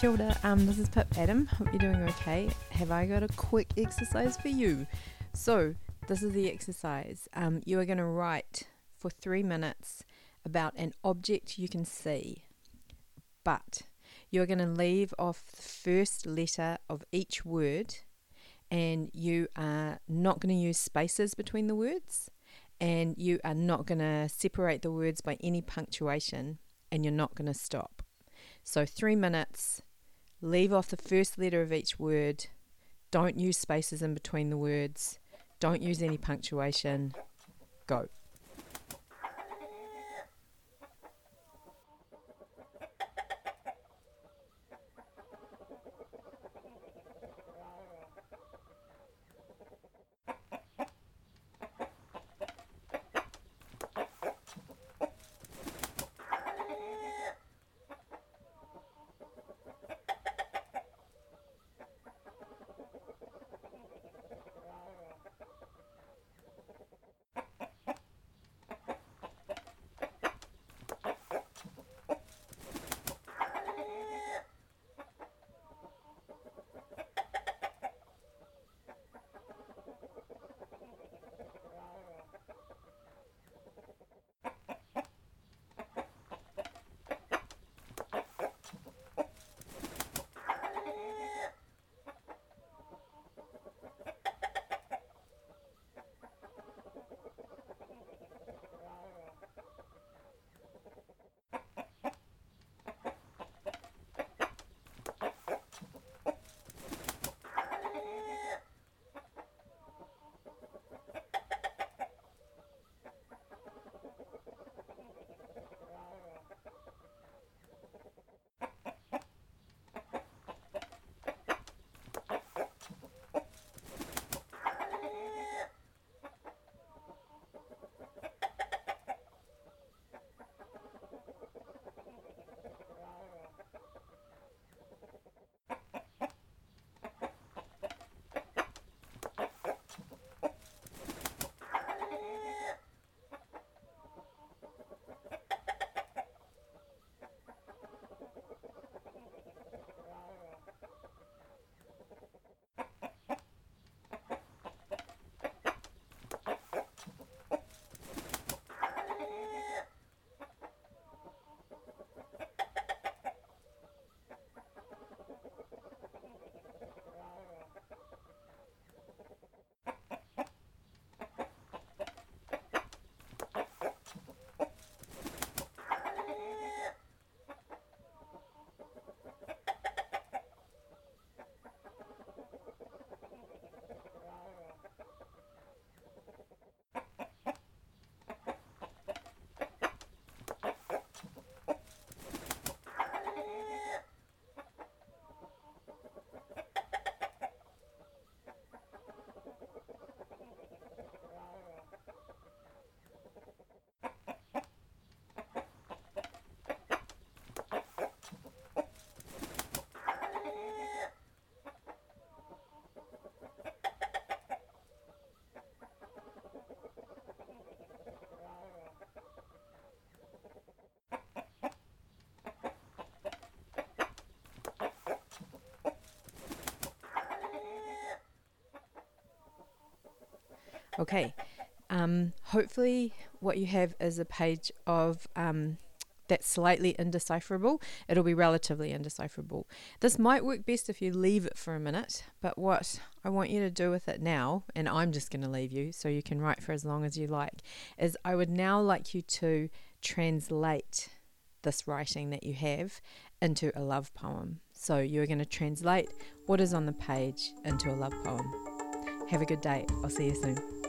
Kia ora, this is Pip Adam. Hope you're doing okay. Have I got a quick exercise for you? So, this is the exercise. You are going to write for 3 minutes about an object you can see, but you're going to leave off the first letter of each word, and you are not going to use spaces between the words, and you are not going to separate the words by any punctuation, and you're not going to stop. So 3 minutes, leave off the first letter of each word, don't use spaces in between the words, don't use any punctuation, go. Okay, hopefully what you have is a page of that's slightly indecipherable. It'll be relatively indecipherable. This might work best if you leave it for a minute, but what I want you to do with it now, and I'm just going to leave you so you can write for as long as you like, is I would now like you to translate this writing that you have into a love poem. So you're going to translate what is on the page into a love poem. Have a good day. I'll see you soon.